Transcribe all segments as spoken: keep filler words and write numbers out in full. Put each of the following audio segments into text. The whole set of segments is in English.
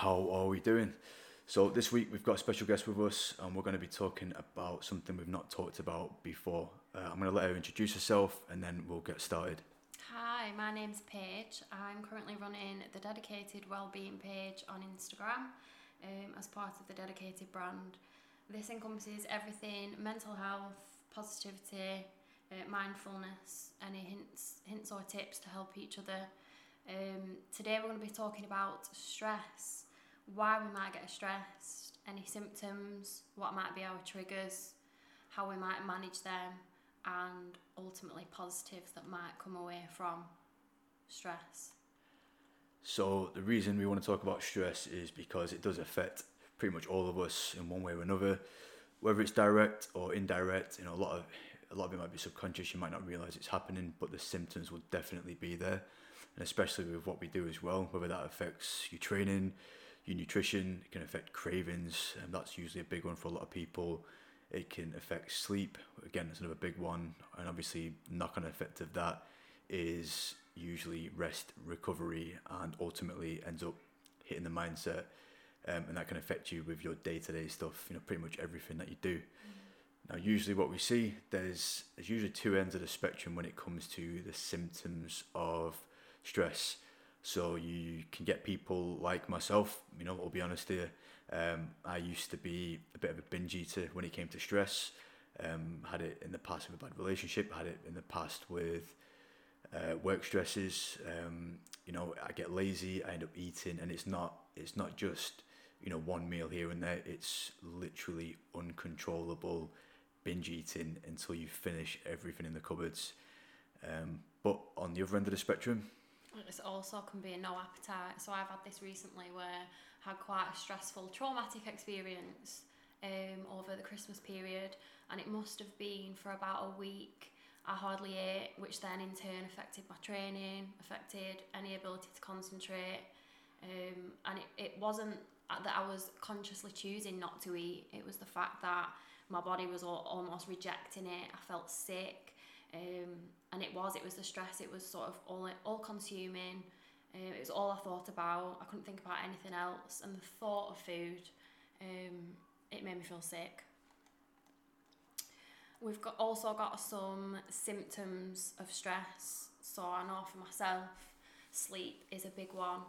how are we doing? So this week we've got a special guest with us, and we're going to be talking about something we've not talked about before. Uh, I'm going to let her introduce herself, and then we'll get started. Hi, my name's Paige. I'm currently running the Dedicated Wellbeing page on Instagram um, as part of the Dedicated brand. This encompasses everything mental health, positivity, uh, mindfulness, any hints, hints or tips to help each other. Um, today we're going to be talking about stress. Why we might get stressed, any symptoms, what might be our triggers, how we might manage them, and ultimately positives that might come away from stress. So the reason we want to talk about stress is because it does affect pretty much all of us in one way or another, whether it's direct or indirect. You know, a lot of a lot of it might be subconscious. You might not realise it's happening, but the symptoms will definitely be there, and especially with what we do as well, whether that affects your training, your nutrition. It can affect cravings, and that's usually a big one for a lot of people. It can affect sleep, again, that's another big one, and obviously knock-on effect of that is usually rest, recovery, and ultimately ends up hitting the mindset, um, and that can affect you with your day-to-day stuff, you know, pretty much everything that you do. Mm-hmm. Now usually what we see, there's there's usually two ends of the spectrum when it comes to the symptoms of stress. So you can get people like myself, you know, I'll be honest here, um, I used to be a bit of a binge eater when it came to stress. Um, had it in the past with a bad relationship, had it in the past with uh, work stresses. Um, you know, I get lazy, I end up eating, and it's not it's not just, you know, one meal here and there, it's literally uncontrollable binge eating until you finish everything in the cupboards. Um, but on the other end of the spectrum, it also can be a no appetite. So I've had this recently where I had quite a stressful, traumatic experience um, over the Christmas period, and it must have been for about a week. I hardly ate, which then in turn affected my training, affected any ability to concentrate, um, and it, it wasn't that I was consciously choosing not to eat, it was the fact that my body was all, almost rejecting it. I felt sick. Um, and it was, it was the stress, it was sort of all all consuming, um, it was all I thought about, I couldn't think about anything else, and the thought of food, um, it made me feel sick. We've got also got some symptoms of stress, so I know for myself, sleep is a big one.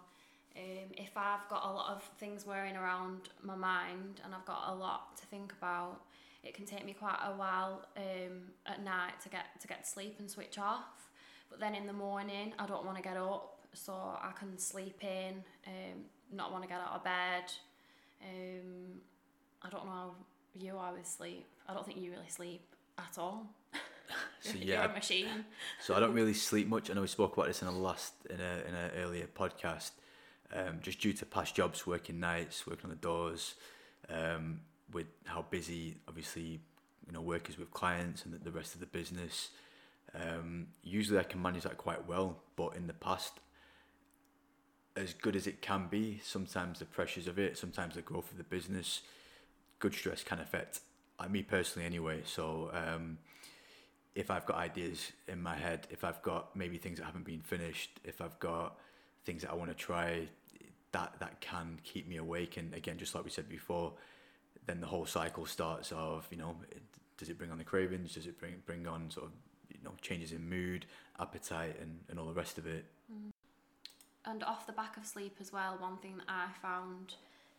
Um, if I've got a lot of things whirring around my mind and I've got a lot to think about, it can take me quite a while um, at night to get to get to sleep and switch off. But then in the morning, I don't want to get up, so I can sleep in, um, not want to get out of bed. Um, I don't know how you always sleep. I don't think you really sleep at all. So yeah, you're a machine. So I don't really sleep much. I know we spoke about this in a last in a in an earlier podcast, um, just due to past jobs, working nights, working on the doors. Um, with how busy, obviously, you know, work is with clients and the rest of the business. Um, usually I can manage that quite well, but in the past, as good as it can be, sometimes the pressures of it, sometimes the growth of the business, good stress can affect, like me personally anyway. So um, if I've got ideas in my head, if I've got maybe things that haven't been finished, if I've got things that I want to try, that, that can keep me awake. And again, just like we said before, then the whole cycle starts of, you know, does it bring on the cravings? Does it bring bring on sort of, you know, changes in mood, appetite, and, and all the rest of it? And off the back of sleep as well, one thing that I found,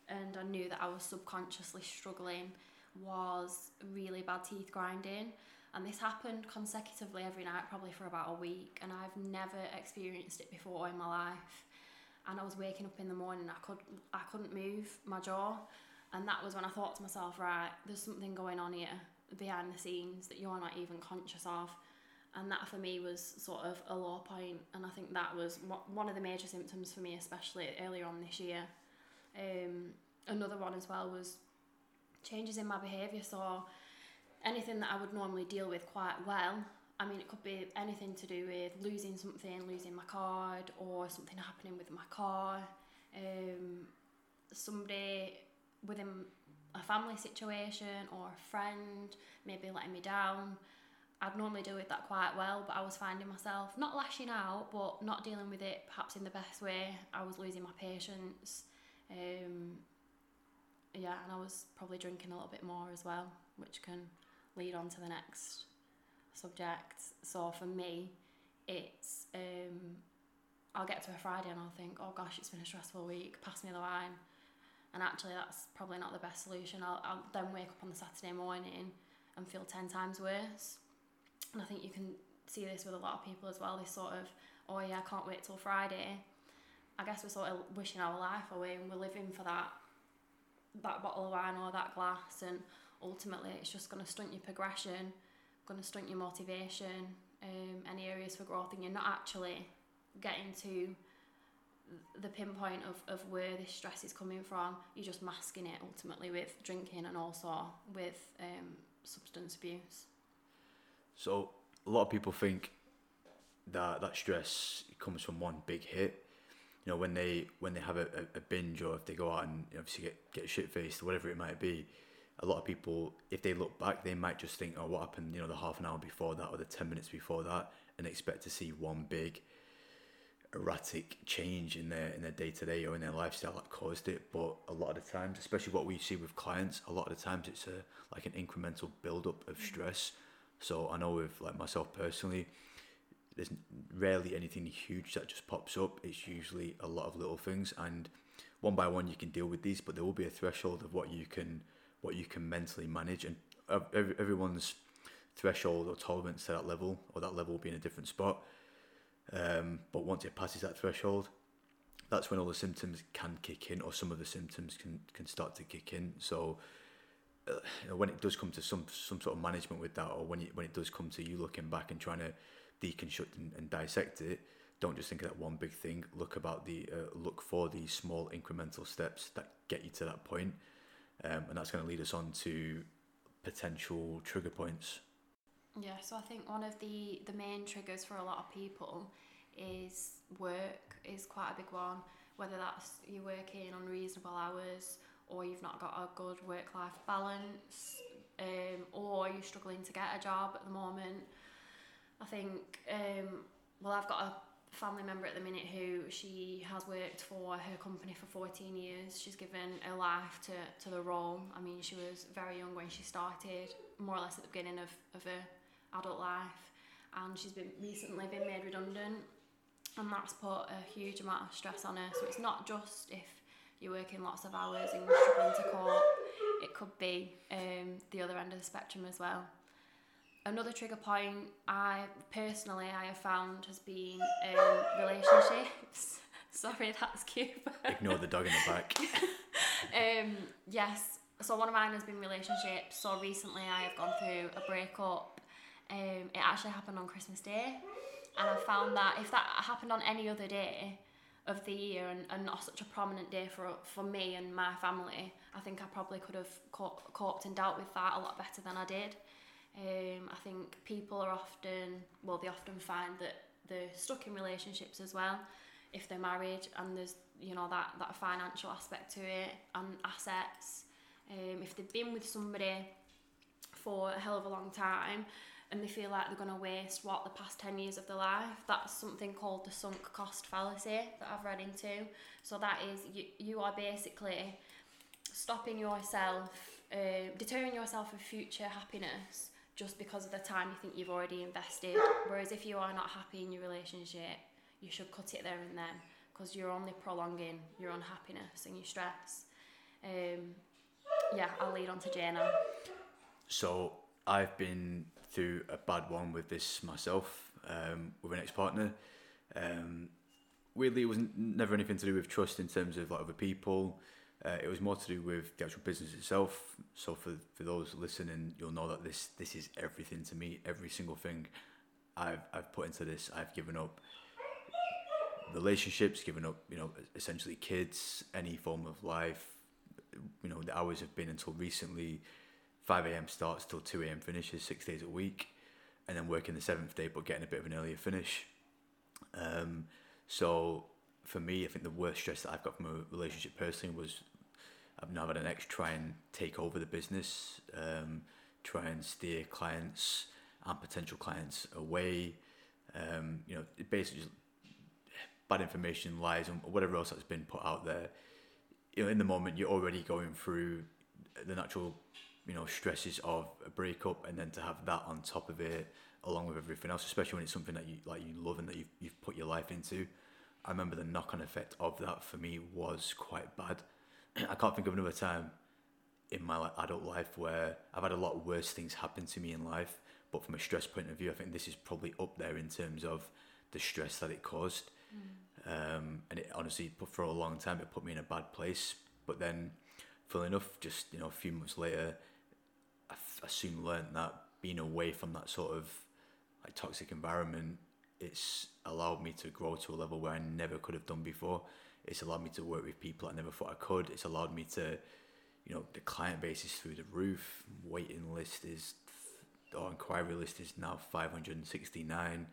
and I knew that I was subconsciously struggling, was really bad teeth grinding. And this happened consecutively every night, probably for about a week. And I've never experienced it before in my life. And I was waking up in the morning, I could I couldn't move my jaw. And that was when I thought to myself, right, there's something going on here behind the scenes that you're not even conscious of. And that for me was sort of a low point. And I think that was one of the major symptoms for me, especially earlier on this year. Um, another one as well was changes in my behaviour. So anything that I would normally deal with quite well, I mean, it could be anything to do with losing something, losing my card, or something happening with my car. Um, somebody within a family situation or a friend maybe letting me down. I'd normally deal with that quite well, but I was finding myself not lashing out, but not dealing with it perhaps in the best way. I was losing my patience, um, that, and I was probably drinking a little bit more as well, which can lead on to the next subject. So for me, it's um, I'll get to a Friday and I'll think, oh gosh, it's been a stressful week, pass me the wine. And actually that's probably not the best solution. I'll, I'll then wake up on the Saturday morning and feel ten times worse. And I think you can see this with a lot of people as well. They sort of, oh yeah, I can't wait till Friday. I guess we're sort of wishing our life away, and we're living for that that bottle of wine or that glass, and ultimately it's just going to stunt your progression, going to stunt your motivation, um, any areas for growth, and you're not actually getting to the pinpoint of, of where this stress is coming from. You're just masking it ultimately with drinking and also with um, substance abuse. So a lot of people think that that stress comes from one big hit. You know, when they when they have a, a binge, or if they go out and obviously get, get shit-faced or whatever it might be, a lot of people, if they look back, they might just think, oh, what happened, you know, the half an hour before that or the ten minutes before that, and expect to see one big erratic change in their in their day-to-day or in their lifestyle that caused it. But a lot of the times, especially what we see with clients, a lot of the times it's a like an incremental build-up of stress. So I know with like myself personally, there's rarely anything huge that just pops up. It's usually a lot of little things, and one by one you can deal with these, but there will be a threshold of what you can what you can mentally manage, and everyone's threshold or tolerance to that level or that level will be in a different spot. Um, but once it passes that threshold, that's when all the symptoms can kick in, or some of the symptoms can, can start to kick in. So uh, you know, when it does come to some some sort of management with that, or when you, when it does come to you looking back and trying to deconstruct and, and dissect it, don't just think of that one big thing. Look about the uh, look for the small incremental steps that get you to that point, um, and that's going to lead us on to potential trigger points. Yeah, so I think one of the, the main triggers for a lot of people is work, is quite a big one, whether that's you're working unreasonable hours, or you've not got a good work-life balance, um, or you're struggling to get a job at the moment. I think, um, well, I've got a family member at the minute who she has worked for her company for fourteen years. She's given her life to, to the role. I mean, she was very young when she started, more or less at the beginning of, of her adult life, and she's been recently been made redundant, and that's put a huge amount of stress on her. So it's not just if you're working lots of hours and you're struggling to cope, it could be um, the other end of the spectrum as well. Another trigger point I personally I have found has been um, relationships. Sorry, that's cute. Ignore the dog in the back. um, yes, so one of mine has been relationships. So recently I have gone through a breakup. Um, it actually happened on Christmas Day, and I found that if that happened on any other day of the year, and, and not such a prominent day for for me and my family, I think I probably could have cop- coped and dealt with that a lot better than I did. Um, I think people are often, well, they often find that they're stuck in relationships as well if they're married, and there's, you know, that, that financial aspect to it, and assets. Um, if they've been with somebody for a hell of a long time, and they feel like they're going to waste, what, the past ten years of their life, that's something called the sunk cost fallacy that I've read into. So that is, you, you are basically stopping yourself, uh, deterring yourself from future happiness just because of the time you think you've already invested. Whereas if you are not happy in your relationship, you should cut it there and then, because you're only prolonging your unhappiness and your stress. Um, yeah, I'll lead on to Jane now. So I've been through a bad one with this myself, um, with an ex-partner. Um, weirdly, it was never anything to do with trust in terms of like other people. Uh, it was more to do with the actual business itself. So for for those listening, you'll know that this this is everything to me. Every single thing I've I've put into this, I've given up relationships, given up, you know, essentially kids, any form of life. You know, the hours have been until recently. five a.m. starts till two a.m. finishes, six days a week, and then working the seventh day but getting a bit of an earlier finish. Um, so for me, I think the worst stress that I've got from a relationship personally was I've now had an ex try and take over the business, um, try and steer clients and potential clients away. Um, you know, it basically just bad information, lies, and whatever else that's been put out there. You know, in the moment, you're already going through the natural, you know, stresses of a breakup, and then to have that on top of it, along with everything else, especially when it's something that you like, you love, and that you've you've put your life into. I remember the knock-on effect of that for me was quite bad. I can't think of another time in my like, adult life where I've had a lot of worse things happen to me in life, but from a stress point of view, I think this is probably up there in terms of the stress that it caused. Mm. Um, and it honestly, for a long time, it put me in a bad place. But then, funnily enough, just you know, a few months later, I, f- I soon learned that being away from that sort of like toxic environment, it's allowed me to grow to a level where I never could have done before. It's allowed me to work with people I never thought I could. It's allowed me to, you know, the client base is through the roof. Waiting list is, or inquiry list is now five hundred sixty-nine.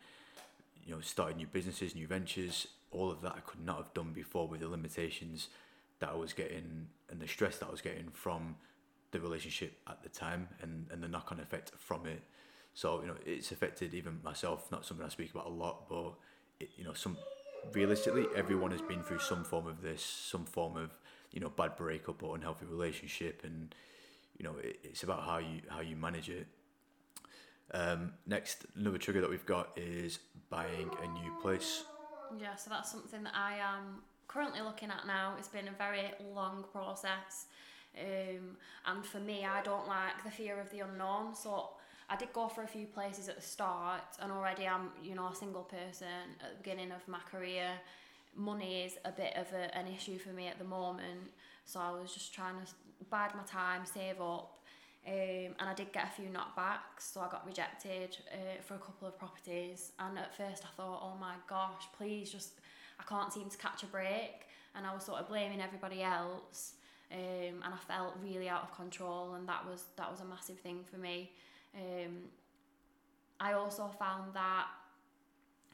You know, starting new businesses, new ventures, all of that I could not have done before with the limitations that I was getting and the stress that I was getting from the relationship at the time, and, and the knock-on effect from it. So, you know, it's affected even myself, not something I speak about a lot, but, it, you know, some realistically, everyone has been through some form of this, some form of, you know, bad breakup or unhealthy relationship. And, you know, it, it's about how you how you manage it. Um, next, another trigger that we've got is buying a new place. Yeah, so that's something that I am currently looking at now. It's been a very long process. Um, and for me, I don't like the fear of the unknown. So I did go for a few places at the start, and already I'm, you know, a single person at the beginning of my career. Money is a bit of a, an issue for me at the moment. So I was just trying to bide my time, save up. Um, and I did get a few knockbacks, so I got rejected uh, for a couple of properties, and at first I thought, oh my gosh, please just, I can't seem to catch a break, and I was sort of blaming everybody else, um, and I felt really out of control, and that was that was a massive thing for me. Um, I also found that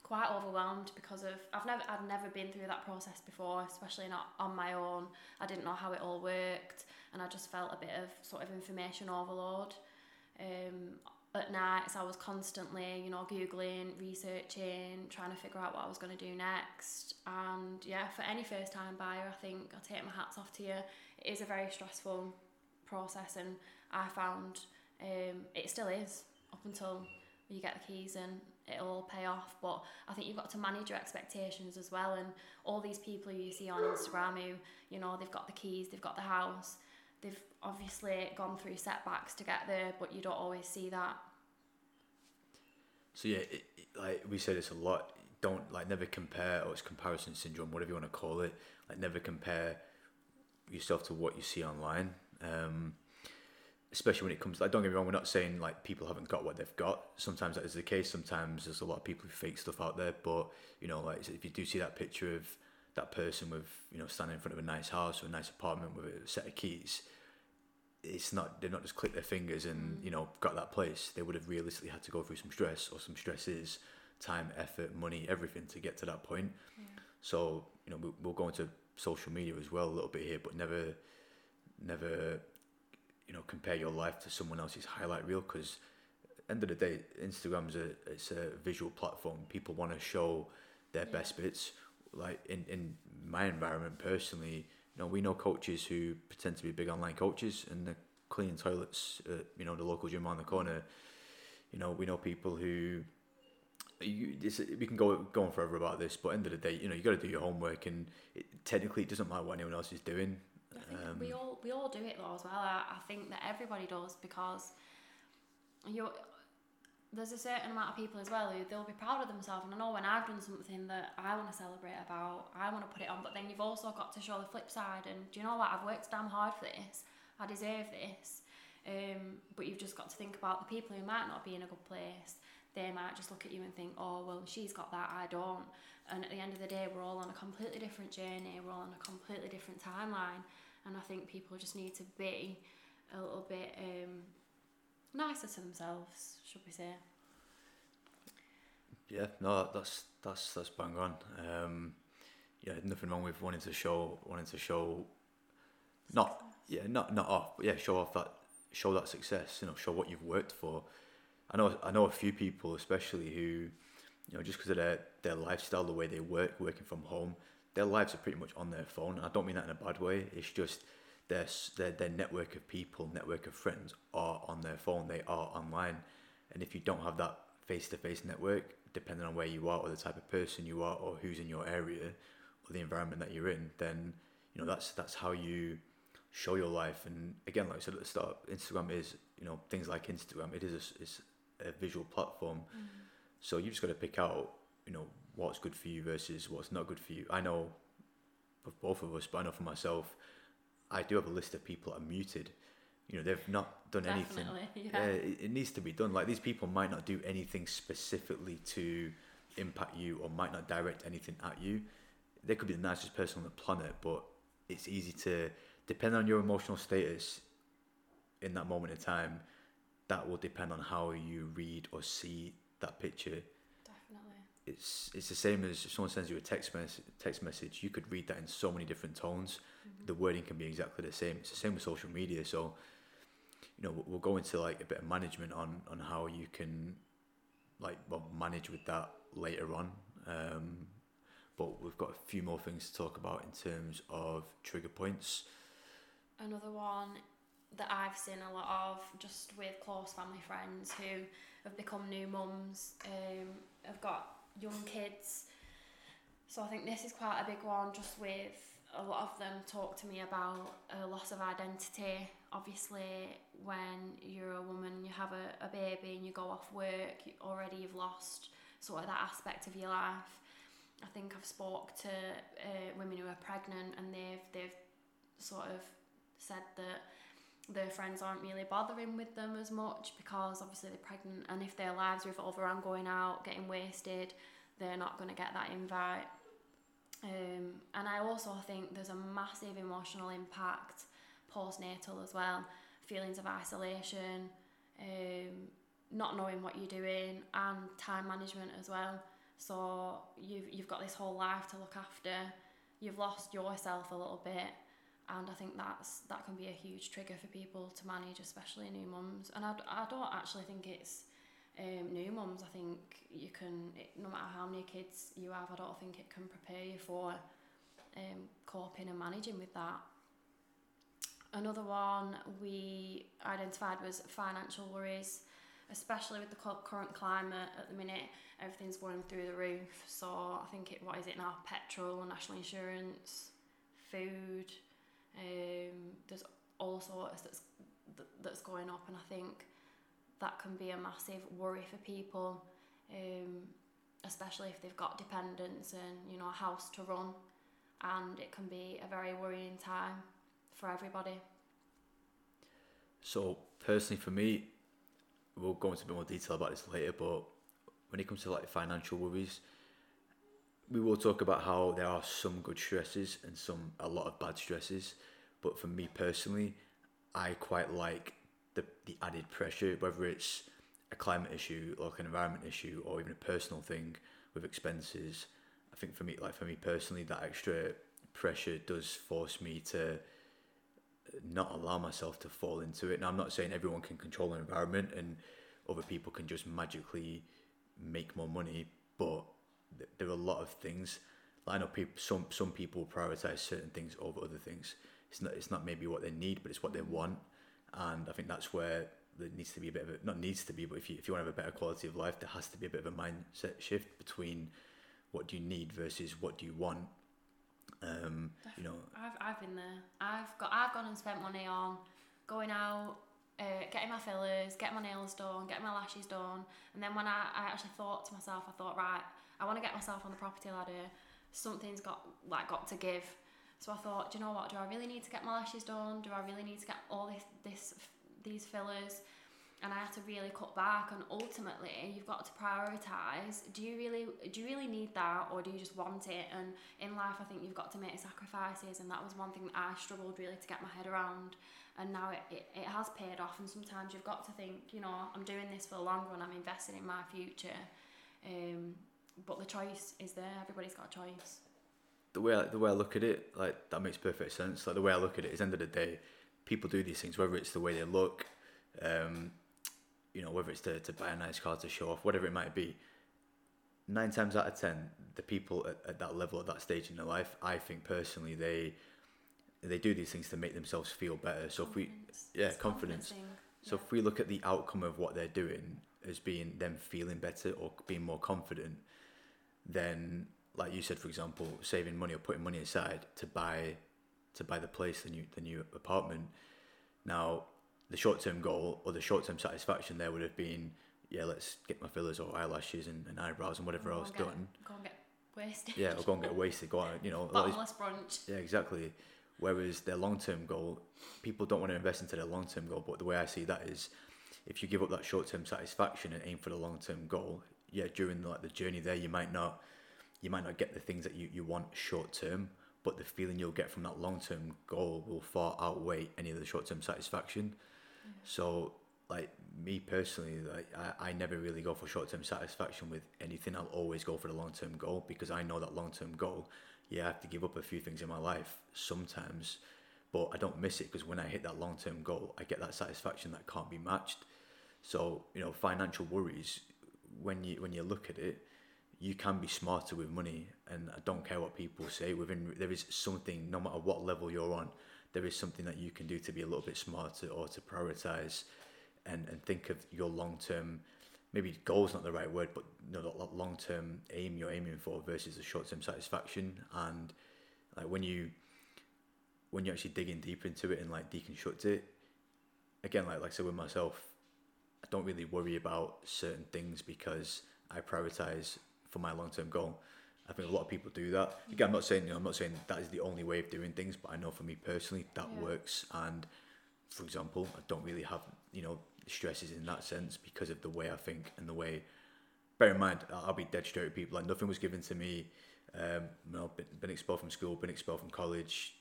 quite overwhelmed because of, I've never, I'd never been through that process before, especially not on my own. I didn't know how it all worked, and I just felt a bit of sort of information overload. Um, at nights I was constantly, you know, Googling, researching, trying to figure out what I was going to do next. And yeah, for any first time buyer, I think I'll take my hats off to you. It is a very stressful process, and I found um, it still is up until you get the keys and it'll all pay off. But I think you've got to manage your expectations as well, and all these people you see on Instagram who, you know, they've got the keys, they've got the house, they've obviously gone through setbacks to get there, but you don't always see that. So yeah, it, it, like we say this a lot, don't like never compare, or it's comparison syndrome, whatever you want to call it, like never compare yourself to what you see online. Um, especially when it comes, like, don't get me wrong, we're not saying like people haven't got what they've got. Sometimes that is the case. Sometimes there's a lot of people who fake stuff out there, but you know, like if you do see that picture of that person with, you know, standing in front of a nice house or a nice apartment with a set of keys, it's not, they've not just clicked their fingers and, you know, got that place. They would have realistically had to go through some stress, or some stresses, time, effort, money, everything to get to that point. Yeah. So, you know, we'll go into social media as well a little bit here, but never, never, you know, compare your life to someone else's highlight reel, because end of the day, Instagram's a, it's a visual platform. People want to show their yeah. best bits. Like in, in my environment personally, you know, we know coaches who pretend to be big online coaches, and they're cleaning toilets at, you know, the local gym around the corner. You know, we know people who, you, this, we can go, go on forever about this, but end of the day, you know, you got to do your homework, and it, technically it doesn't matter what anyone else is doing. I think um, we all we all do it though as well. I, I think that everybody does, because you there's a certain amount of people as well who they'll be proud of themselves, and I know when I've done something that I want to celebrate about, I want to put it on, but then you've also got to show the flip side, and do you know what, I've worked damn hard for this, I deserve this, um, but you've just got to think about the people who might not be in a good place. They might just look at you and think, oh well, she's got that, I don't. And at the end of the day, we're all on a completely different journey, we're all on a completely different timeline, and I think people just need to be a little bit um, nicer to themselves, should we say. Yeah, no, that's that's that's bang on. Um, yeah, nothing wrong with wanting to show, wanting to show, not yeah, not not off, but yeah, show off that, show that success, you know, show what you've worked for. I know I know a few people, especially who, you know, just because of their, their lifestyle, the way they work, working from home, their lives are pretty much on their phone. And I don't mean that in a bad way. It's just their their their network of people, network of friends are on their phone, they are online. And if you don't have that face-to-face network, depending on where you are or the type of person you are or who's in your area or the environment that you're in, then you know that's that's how you show your life. And again, like I said at the start, Instagram is, you know, things like Instagram, it is a, it's a visual platform. Mm-hmm. So you just got to pick out, you know, what's good for you versus what's not good for you. I know for both of us, but I know for myself, I do have a list of people that are muted. You know, they've not done Definitely, anything. Yeah, uh, it, it needs to be done. Like, these people might not do anything specifically to impact you or might not direct anything at you. They could be the nicest person on the planet, but it's easy to, depending on your emotional status in that moment in time, that will depend on how you read or see that picture. Definitely. It's it's the same as if someone sends you a text message. Text message, you could read that in so many different tones. Mm-hmm. The wording can be exactly the same. It's the same with social media. So, you know, we'll go into like a bit of management on on how you can, like, well, manage with that later on. Um, but we've got a few more things to talk about in terms of trigger points. Another one that I've seen a lot of, just with close family friends who have become new mums, um, have got young kids. So I think this is quite a big one, just with a lot of them talk to me about a loss of identity. Obviously, when you're a woman, you have a, a baby and you go off work, you, already you've lost sort of that aspect of your life. I think I've spoke to uh, women who are pregnant, and they've they've sort of said that their friends aren't really bothering with them as much because obviously they're pregnant, and if their lives revolve around going out, getting wasted, they're not going to get that invite. Um, and I also think there's a massive emotional impact postnatal as well. Feelings of isolation, um, not knowing what you're doing, and time management as well. So you've, you've got this whole life to look after. You've lost yourself a little bit. And I think that's that can be a huge trigger for people to manage, especially new mums. And I, I don't actually think it's um, new mums. I think you can, it, no matter how many kids you have, I don't think it can prepare you for um, coping and managing with that. Another one we identified was financial worries, especially with the current climate at the minute. Everything's going through the roof. So I think it, what is it now? Petrol, national insurance, food. Um, there's all sorts that's th- that's going up, and I think that can be a massive worry for people, um, especially if they've got dependents and, you know, a house to run, and it can be a very worrying time for everybody. So personally for me, we'll go into a bit more detail about this later, but when it comes to like financial worries, we will talk about how there are some good stresses and some a lot of bad stresses. But for me personally, I quite like the the added pressure, whether it's a climate issue or like an environment issue or even a personal thing with expenses. I think for me, like for me personally, that extra pressure does force me to not allow myself to fall into it. Now, I'm not saying everyone can control an environment and other people can just magically make more money, but there are a lot of things. I know people, some some people prioritize certain things over other things. It's not it's not maybe what they need, but it's what they want. And I think that's where there needs to be a bit of a, not needs to be, but if you if you want to have a better quality of life, there has to be a bit of a mindset shift between what do you need versus what do you want. Um, you know, I've I've been there. I've got I've gone and spent money on going out, Uh, getting my fillers, getting my nails done, getting my lashes done, and then when I, I actually thought to myself, I thought, right, I want to get myself on the property ladder. Something's got like got to give. So I thought, do you know what? Do I really need to get my lashes done? Do I really need to get all this, this, these fillers? And I had to really cut back. And ultimately, you've got to prioritize. Do you really, do you really need that, or do you just want it? And in life, I think you've got to make sacrifices. And that was one thing that I struggled really to get my head around. And now it, it, it has paid off, and sometimes you've got to think, you know, I'm doing this for the long run, I'm investing in my future. Um, but the choice is there, everybody's got a choice. The way, I, the way I look at it, like, that makes perfect sense. Like, the way I look at it is, end of the day, people do these things, whether it's the way they look, um, you know, whether it's to, to buy a nice car to show off, whatever it might be. Nine times out of ten, the people at, at that level, at that stage in their life, I think personally, they they do these things to make themselves feel better. So confidence. if we, yeah, it's confidence. So yeah. if we look at the outcome of what they're doing as being them feeling better or being more confident, then like you said, for example, saving money or putting money aside to buy, to buy the place, the new, the new apartment. Now, the short-term goal or the short-term satisfaction there would have been, yeah, let's get my fillers or eyelashes and, and eyebrows and whatever else done. Go and get wasted. Yeah, or go and get wasted. Go out, you know. Bottomless brunch. Yeah, exactly. Whereas their long-term goal, people don't want to invest into their long-term goal. But the way I see that is, if you give up that short-term satisfaction and aim for the long-term goal, yeah, during like the journey there, you might not, you might not get the things that you, you want short-term, but the feeling you'll get from that long-term goal will far outweigh any of the short-term satisfaction. Mm-hmm. So, like me personally, like I, I never really go for short-term satisfaction with anything. I'll always go for the long-term goal because I know that long-term goal, yeah, I have to give up a few things in my life sometimes, but I don't miss it because when I hit that long-term goal, I get that satisfaction that can't be matched. So, you know, financial worries, when you when you look at it, you can be smarter with money, and I don't care what people say. Within there is something, no matter what level you're on, there is something that you can do to be a little bit smarter or to prioritize and, and think of your long-term, maybe goal's not the right word, but you know, that long-term aim you're aiming for versus the short-term satisfaction. And like when you when you actually dig in deep into it and like deconstruct it, again, like like I said with myself, I don't really worry about certain things because I prioritize for my long-term goal. I think a lot of people do that. Again, I'm not saying you know, I'm not saying that is the only way of doing things, but I know for me personally that yeah. works. And for example, I don't really have, you know, stresses in that sense because of the way I think and the way, bear in mind, I'll be dead straight with people. Like nothing was given to me. Um, you know, been, been expelled from school, been expelled from college,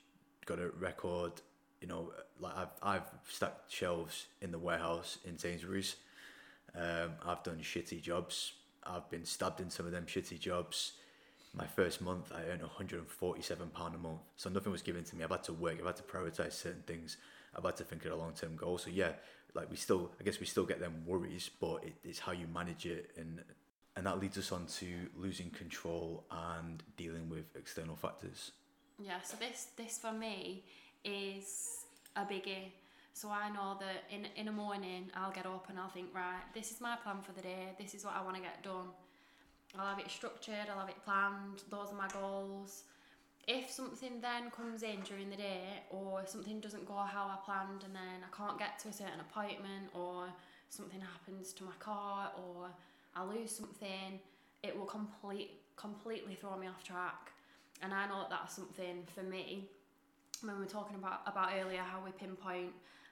got a record, you know, like I've, I've stacked shelves in the warehouse in Sainsbury's. Um, I've done shitty jobs. I've been stabbed in some of them shitty jobs. My first month, I earned one hundred forty-seven pounds a month. So nothing was given to me. I've had to work. I've had to prioritise certain things. I've had to think of a long-term goal. So yeah, like we still, I guess we still get them worries, but it, it's how you manage it. And and that leads us on to losing control and dealing with external factors. Yeah, so this, this for me is a biggie. So I know that in in the morning, I'll get up and I'll think, right, this is my plan for the day. This is what I want to get done. I'll have it structured. I'll have it planned. Those are my goals. If something then comes in during the day or something doesn't go how I planned and then I can't get to a certain appointment or something happens to my car or I lose something, it will complete, completely throw me off track. And I know that that's something for me. When we were talking about, about earlier how we pinpoint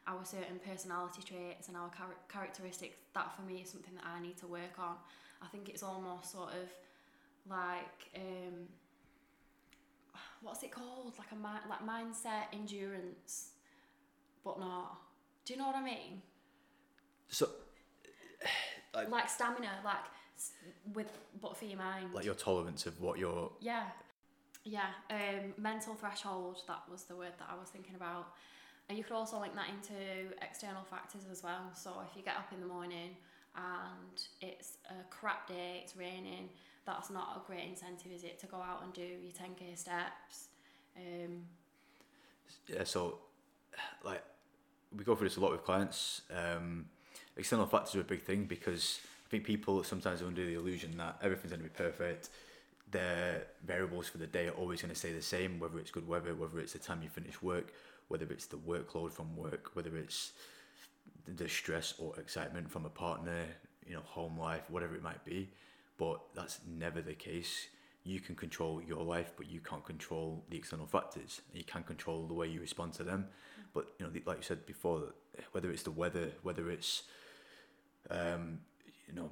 our certain personality traits and our char- characteristics, that for me is something that I need to work on. I think it's almost sort of like, um, what's it called? Like a mi- like mindset, endurance, but not. Do you know what I mean? So, like, like stamina, like with but for your mind, like your tolerance of what you're. Yeah, yeah. Um, mental threshold. That was the word that I was thinking about. And you could also link that into external factors as well. So if you get up in the morning and it's a crap day, it's raining, that's not a great incentive, is it, to go out and do your ten k steps? Um, yeah, so like we go through this a lot with clients. Um, external factors are a big thing because I think people sometimes are under the illusion that everything's going to be perfect. Their variables for the day are always going to stay the same, whether it's good weather, whether it's the time you finish work, whether it's the workload from work, whether it's the stress or excitement from a partner, you know, home life, whatever it might be. But that's never the case. You can control your life, but you can't control the external factors. You can control the way you respond to them. But, you know, like you said before, whether it's the weather, whether it's, um, you know,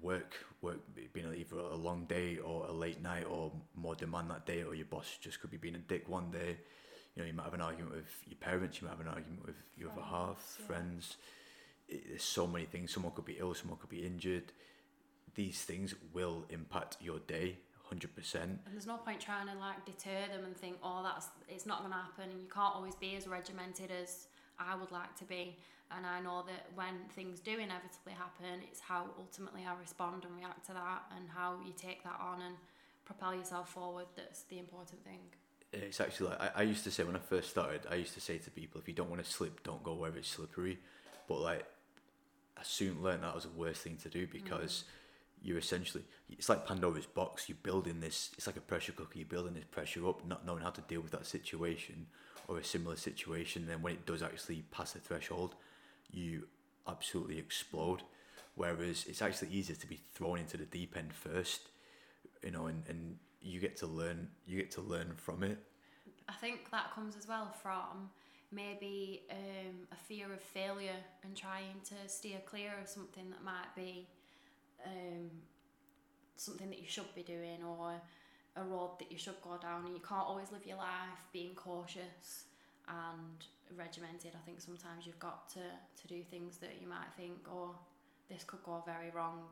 work, work being either a long day or a late night or more demand that day, or your boss just could be being a dick one day. You know, you might have an argument with your parents, you might have an argument with your other half, yeah. friends. It, there's so many things. Someone could be ill, someone could be injured. These things will impact your day, one hundred percent. And there's no point trying to like deter them and think, oh, that's it's not going to happen. And you can't always be as regimented as I would like to be. And I know that when things do inevitably happen, it's how ultimately I respond and react to that and how you take that on and propel yourself forward that's the important thing. it's actually like, I, I used to say when I first started, I used to say to people, if you don't want to slip, don't go where it's slippery. But like, I soon learned that was the worst thing to do, because mm. you're essentially, it's like Pandora's box. You're building this, it's like a pressure cooker. You're building this pressure up, not knowing how to deal with that situation or a similar situation. And then when it does actually pass the threshold, you absolutely explode. Whereas it's actually easier to be thrown into the deep end first, you know, and, and you get to learn, you get to learn from it. I think that comes as well from maybe um, a fear of failure and trying to steer clear of something that might be um, something that you should be doing, or a road that you should go down, and you can't always live your life being cautious and regimented. I think sometimes you've got to, to do things that you might think, oh, this could go very wrong,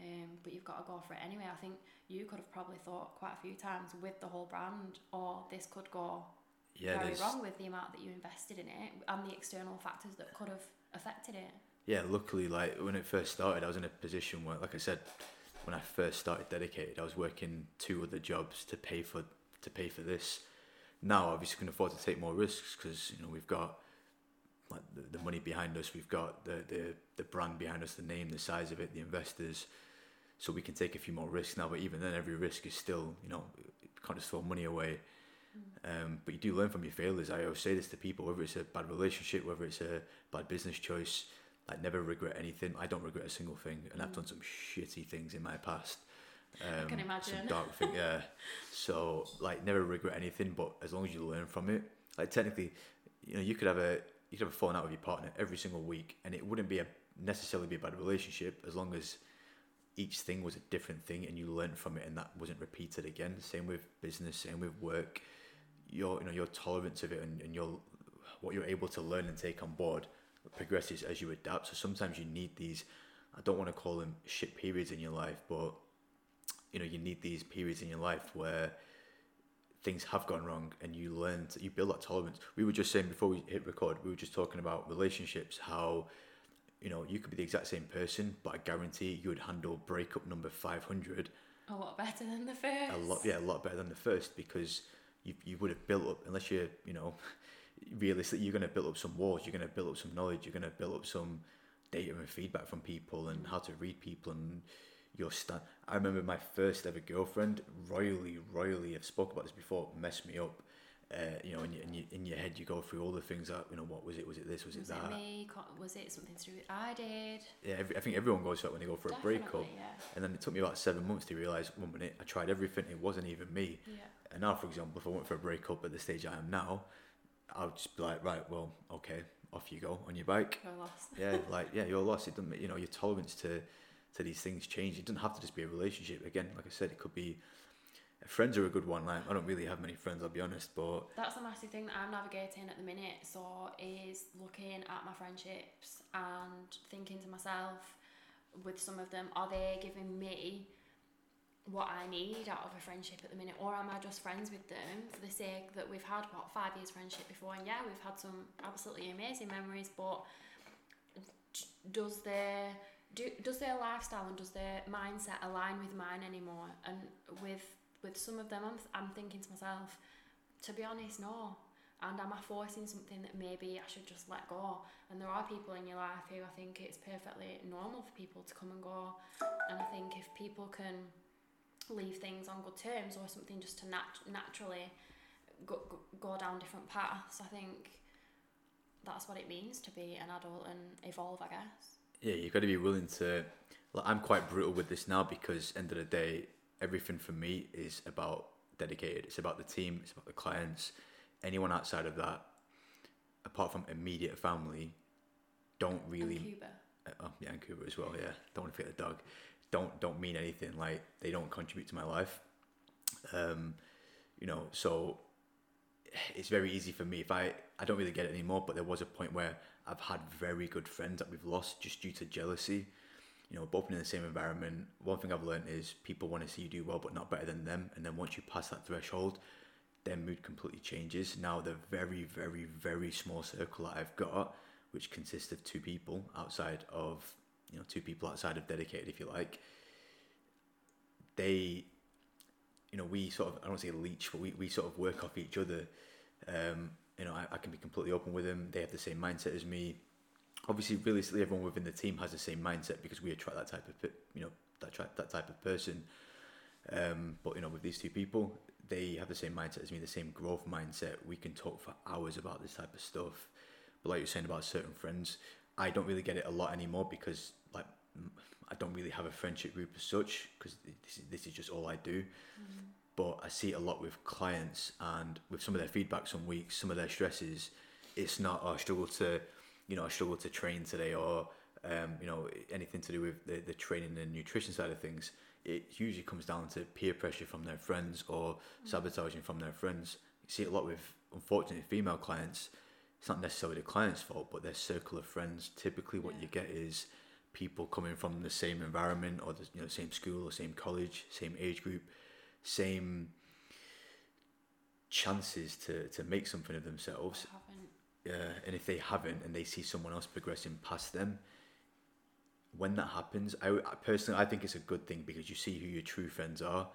um, but you've got to go for it anyway. I think you could have probably thought quite a few times with the whole brand, or this could go yeah, very wrong with the amount that you invested in it and the external factors that could have affected it. Yeah, luckily, like when it first started, I was in a position where, like I said, when I first started Dedicated, I was working two other jobs to pay for to pay for this. Now, obviously, I can afford to take more risks because, you know, we've got like the, the money behind us, we've got the, the the brand behind us, the name, the size of it, the investors, so we can take a few more risks now. But even then, every risk is still, you know, you can't just throw money away. Mm. Um, but you do learn from your failures. I always say this to people, whether it's a bad relationship, whether it's a bad business choice, like, never regret anything. I don't regret a single thing, and mm. I've done some shitty things in my past. Um, I can imagine. Some dark thing, yeah. So, like, never regret anything, but as long as you learn from it, like, technically, you know, you could have a you could have a falling out with your partner every single week, and it wouldn't be a necessarily be a bad relationship as long as each thing was a different thing and you learned from it, and that wasn't repeated again. Same with business, same with work. Your you know your tolerance of it and, and your what you're able to learn and take on board progresses as you adapt. So sometimes you need these, I don't want to call them shit periods in your life, but you know, you need these periods in your life where things have gone wrong and you learn to, you build that tolerance. We were just saying before we hit record, we were just talking about relationships, how, you know, you could be the exact same person, but I guarantee you would handle breakup number five hundred a lot better than the first. A lot, yeah, a lot better than the first, because you you would have built up, unless you're, you know, realistically, you're going to build up some walls, you're going to build up some knowledge, you're going to build up some data and feedback from people and how to read people and your stand. I remember my first ever girlfriend, royally, royally, I've spoken about this before, messed me up. Uh, you know, in your, in your in your head, you go through all the things that, you know, what was it? Was it this? Was it was that? Was it me? Was it something to do with I did? Yeah, every, I think everyone goes through that when they go for Definitely, a breakup. Yeah. And then it took me about seven months to realise, one minute, I tried everything, it wasn't even me. Yeah. And now, for example, if I went for a breakup at the stage I am now, I would just be like, right, well, okay, off you go on your bike. You're lost. Yeah, like, yeah, you're lost. It doesn't, you know, your tolerance to to these things change. It doesn't have to just be a relationship. Again, like I said, it could be. Friends are a good one. Like, I don't really have many friends, I'll be honest, but that's the massive thing that I'm navigating at the minute. So is looking at my friendships and thinking to myself, with some of them, are they giving me what I need out of a friendship at the minute, or am I just friends with them for the sake that we've had what five years friendship before, and yeah, we've had some absolutely amazing memories, but does their do does their lifestyle and does their mindset align with mine anymore? And with With some of them, I'm, th- I'm thinking to myself, to be honest, no. And am I forcing something that maybe I should just let go? And there are people in your life who I think it's perfectly normal for people to come and go. And I think if people can leave things on good terms, or something just to nat- naturally go, go, go down different paths, I think that's what it means to be an adult and evolve, I guess. Yeah, you've got to be willing to... Like, I'm quite brutal with this now, because end of the day, everything for me is about Dedicated. It's about the team. It's about the clients. Anyone outside of that, apart from immediate family, don't really. And Cuba. Uh, oh, yeah, and Cuba as well. Yeah, don't want to forget the dog. Don't don't mean anything. Like, they don't contribute to my life. Um, you know, so it's very easy for me. If I I don't really get it anymore, but there was a point where I've had very good friends that we've lost just due to jealousy. You know, both in the same environment. One thing I've learned is people want to see you do well, but not better than them. And then once you pass that threshold, their mood completely changes. Now the very, very, very small circle that I've got, which consists of two people outside of, you know, two people outside of Dedicated, if you like, they you know, we sort of, I don't say leech, but we, we sort of work off each other. Um, you know, I, I can be completely open with them. They have the same mindset as me. Obviously, realistically, everyone within the team has the same mindset because we attract that type of, you know, that tra- that type of person. Um, but, you know, with these two people, they have the same mindset as me, the same growth mindset. We can talk for hours about this type of stuff. But like you're saying about certain friends, I don't really get it a lot anymore because, like, I don't really have a friendship group as such because this is, this is just all I do. Mm-hmm. But I see it a lot with clients, and with some of their feedback, some weeks, some of their stresses, it's not, oh, I struggle to, you know, I struggle to train today, or, um, you know, anything to do with the, the training and nutrition side of things. It usually comes down to peer pressure from their friends or mm-hmm. sabotaging from their friends. You see it a lot with, unfortunately, female clients. It's not necessarily the client's fault, but their circle of friends. Typically what yeah. you get is people coming from the same environment, or the, you know, same school or same college, same age group, same chances to, to make something of themselves. Yeah, uh, and if they haven't, and they see someone else progressing past them, when that happens, I, I personally I think it's a good thing because you see who your true friends are.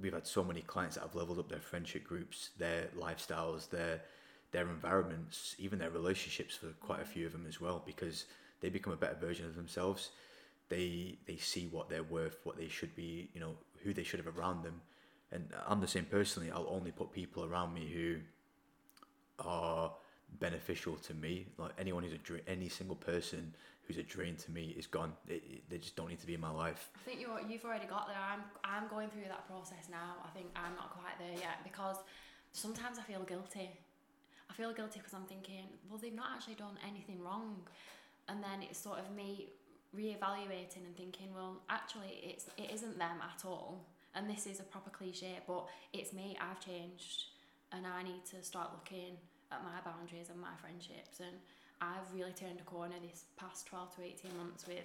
We've had so many clients that have leveled up their friendship groups, their lifestyles, their their environments, even their relationships for quite a few of them as well, because they become a better version of themselves. They they see what they're worth, what they should be, you know, who they should have around them. And I'm the same personally. I'll only put people around me who are beneficial to me. Like anyone who's a drain, any single person who's a drain to me is gone. It, it, they just don't need to be in my life. I think you're, you've already got there. I'm I'm going through that process now. I think I'm not quite there yet because sometimes I feel guilty. I feel guilty because I'm thinking, well, they've not actually done anything wrong. And then it's sort of me reevaluating and thinking, well, actually, it's it isn't them at all. And this is a proper cliche, but it's me. I've changed, and I need to start looking at my boundaries and my friendships. And I've really turned a corner this past twelve to eighteen months with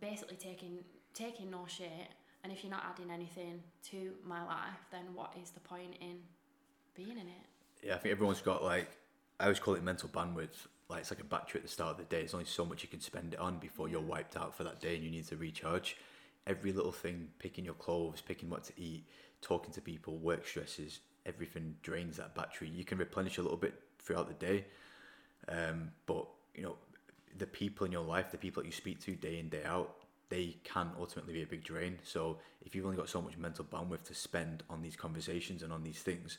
basically taking taking no shit. And if you're not adding anything to my life, then what is the point in being in it? Yeah, I think everyone's got, like, I always call it mental bandwidth. Like, it's like a battery at the start of the day. There's only so much you can spend it on before you're wiped out for that day and you need to recharge. Every little thing, picking your clothes, picking what to eat, talking to people, work stresses, everything drains that battery. You can replenish a little bit throughout the day. Um, but, you know, the people in your life, the people that you speak to day in, day out, they can ultimately be a big drain. So if you've only got so much mental bandwidth to spend on these conversations and on these things,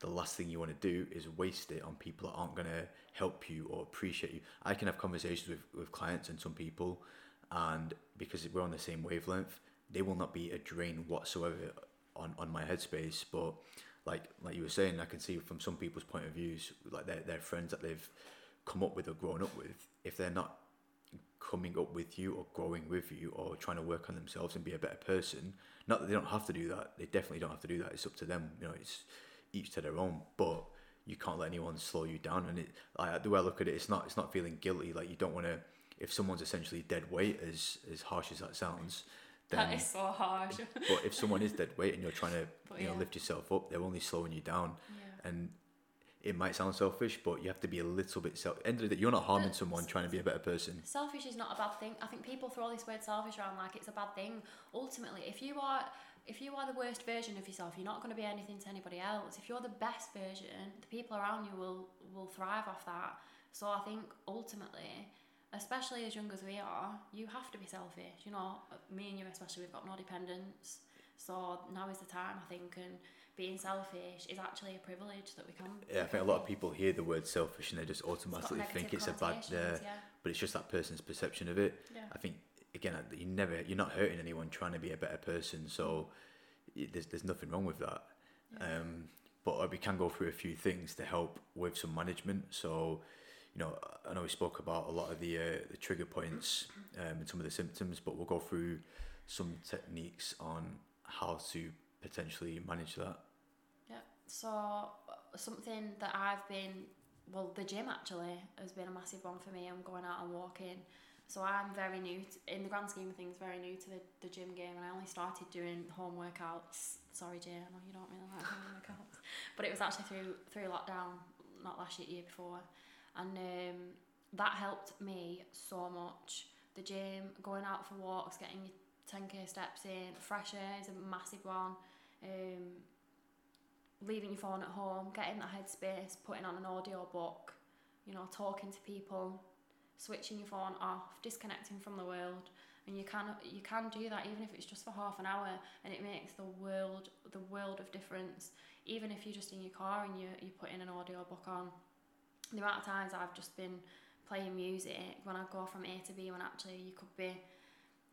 the last thing you want to do is waste it on people that aren't going to help you or appreciate you. I can have conversations with, with clients and some people, and because we're on the same wavelength, they will not be a drain whatsoever on, on my headspace. But like like you were saying, I can see from some people's point of views, like their, their friends that they've come up with or grown up with, if they're not coming up with you or growing with you or trying to work on themselves and be a better person, not that they don't have to do that, they definitely don't have to do that, it's up to them, you know, it's each to their own, but you can't let anyone slow you down. And it, like, the way I look at it, it's not it's not feeling guilty. Like, you don't want to, if someone's essentially dead weight, as as harsh as that sounds, then, that is so harsh. But if someone is dead weight and you're trying to but, you know yeah. lift yourself up, they're only slowing you down. Yeah. And it might sound selfish, but you have to be a little bit self. End of the day, you're not harming but someone trying to be a better person. Selfish is not a bad thing. I think people throw this word selfish around like it's a bad thing. Ultimately, if you are. If you are the worst version of yourself, you're not going to be anything to anybody else. If you're the best version, the people around you will, will thrive off that. So I think ultimately, especially as young as we are, you have to be selfish. You know, me and you especially, we've got no dependents. So now is the time, I think, and being selfish is actually a privilege that we can. Yeah, I think a lot of people hear the word selfish and they just automatically it's think it's a bad... Uh, yeah. But it's just that person's perception of it. Yeah. I think... Again, you never, you're not hurting anyone trying to be a better person, so there's there's nothing wrong with that. Yeah. Um, but we can go through a few things to help with some management. So, you know, I know we spoke about a lot of the uh, the trigger points um, and some of the symptoms, but we'll go through some techniques on how to potentially manage that. Yeah. So something that I've been, well, the gym actually has been a massive one for me. I'm going out and walking. So I'm very new, to, in the grand scheme of things, very new to the, the gym game, and I only started doing home workouts. Sorry, Jay, I know you don't really like home workouts. But it was actually through through lockdown, not last year, year before. And um, that helped me so much. The gym, going out for walks, getting your ten K steps in. Fresh air is a massive one. Um, leaving your phone at home, getting that headspace, putting on an audio book, you know, talking to people, switching your phone off, disconnecting from the world. And you can you can do that even if it's just for half an hour, and it makes the world the world of difference. Even if you're just in your car and you you put in an audio book on. The amount of times I've just been playing music when I go from A to B, when actually you could be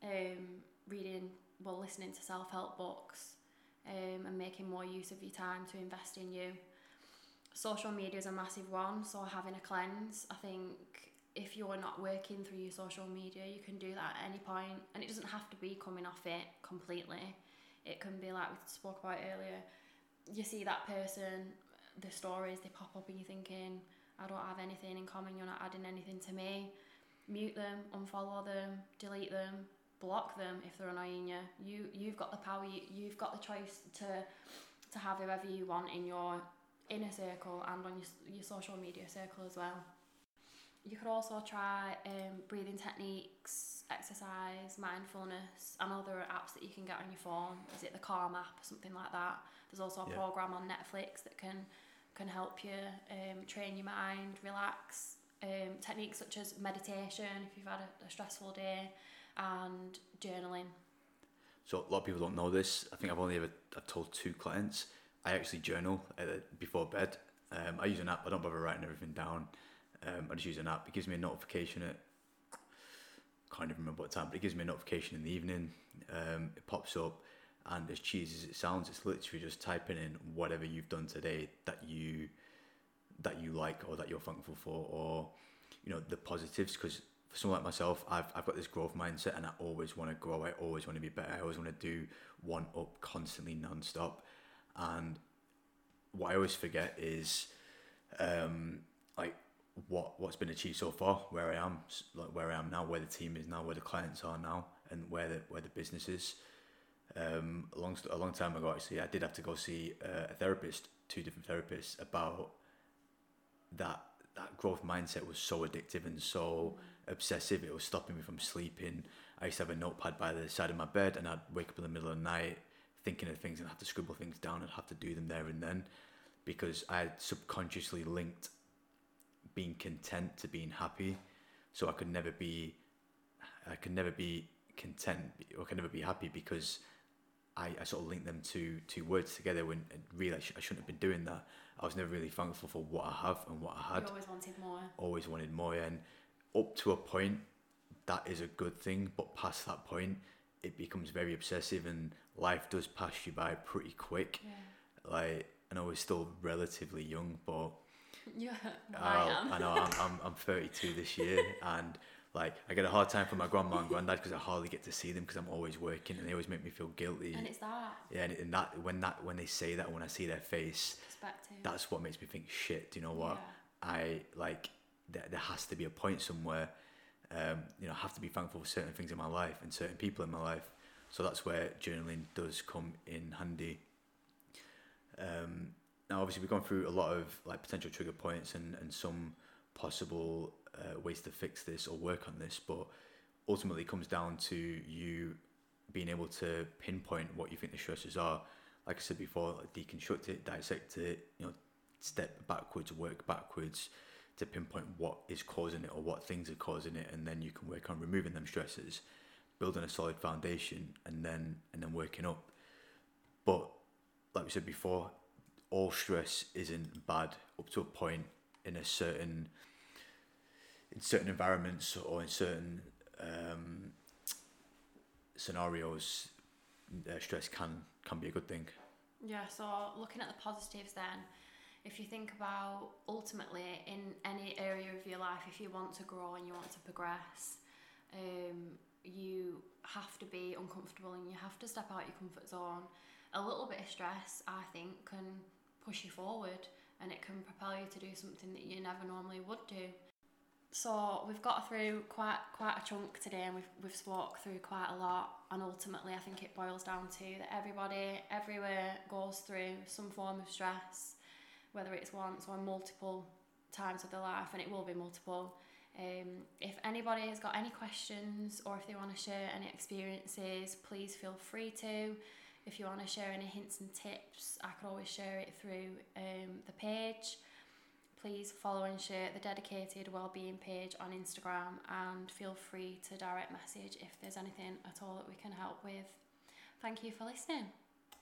um, reading, well, listening to self-help books, um, and making more use of your time to invest in you. Social media is a massive one, so having a cleanse. I think if you're not working through your social media, you can do that at any point, and it doesn't have to be coming off it completely. It can be like we spoke about earlier. You see that person, the stories, they pop up and you're thinking, I don't have anything in common, you're not adding anything to me. Mute them, unfollow them, delete them, block them if they're annoying you. You, you've got the power, you, you've got the choice to to have whoever you want in your inner circle and on your, your social media circle as well. You could also try um, breathing techniques, exercise, mindfulness, and other apps that you can get on your phone. Is it the Calm app or something like that? There's also a yeah. program on Netflix that can can help you um, train your mind, relax. Um, techniques such as meditation if you've had a, a stressful day, and journaling. So a lot of people don't know this. I think I've only ever I've told two clients. I actually journal uh, before bed. Um, I use an app. I don't bother writing everything down. Um, I just use an app. It gives me a notification at, I can't even remember what time, but it gives me a notification in the evening. Um, it pops up, and as cheesy as it sounds, it's literally just typing in whatever you've done today that you that you like, or that you're thankful for, or, you know, the positives. Because for someone like myself, I've I've got this growth mindset, and I always want to grow. I always want to be better. I always want to do one up constantly, non-stop. And what I always forget is, um, like, what what's been achieved so far, where I am, like where I am now, where the team is now, where the clients are now, and where the where the business is. Um, a long a long time ago, actually, I did have to go see uh, a therapist, two different therapists, about that. That growth mindset was so addictive and so obsessive. It was stopping me from sleeping. I used to have a notepad by the side of my bed, and I'd wake up in the middle of the night thinking of things, and I'd have to scribble things down. I'd have to do them there and then, because I had subconsciously linked being content to being happy. So I could never be I could never be content or could never be happy, because I, I sort of linked them two two words together, when really I, sh- I shouldn't have been doing that. I was never really thankful for what I have and what I had. You always wanted more. Always wanted more, and up to a point that is a good thing, but past that point it becomes very obsessive, and life does pass you by pretty quick. Yeah. Like, and I was still relatively young, but yeah, well, I, am. I know I'm, I'm I'm thirty-two this year, and like I get a hard time for my grandma and granddad because I hardly get to see them because I'm always working, and they always make me feel guilty. And it's that. Yeah, and, and that when that when they say that, when I see their face, perspective. That's what makes me think, shit. Do you know what? Yeah. I like there, there has to be a point somewhere. Um, you know, I have to be thankful for certain things in my life and certain people in my life. So that's where journaling does come in handy. Um. Now, obviously, we've gone through a lot of like potential trigger points and, and some possible uh, ways to fix this or work on this, but ultimately it comes down to you being able to pinpoint what you think the stresses are. Like I said before, like, deconstruct it, dissect it, you know, step backwards, work backwards to pinpoint what is causing it or what things are causing it, and then you can work on removing them stresses, building a solid foundation, and then and then working up. But like we said before, all stress isn't bad up to a point in a certain in certain environments or in certain um, scenarios. Uh, stress can can be a good thing. Yeah, so looking at the positives then, if you think about ultimately in any area of your life, if you want to grow and you want to progress, um, you have to be uncomfortable and you have to step out your comfort zone. A little bit of stress, I think, can push you forward, and it can propel you to do something that you never normally would do. So we've got through quite quite a chunk today, and we've we've walked through quite a lot, and ultimately I think it boils down to that everybody everywhere goes through some form of stress, whether it's once or multiple times of their life, and it will be multiple. Um, if anybody has got any questions or if they want to share any experiences, please feel free to. If you want to share any hints and tips, I could always share it through um, the page. Please follow and share the Dedicated Wellbeing page on Instagram, and feel free to direct message if there's anything at all that we can help with. Thank you for listening.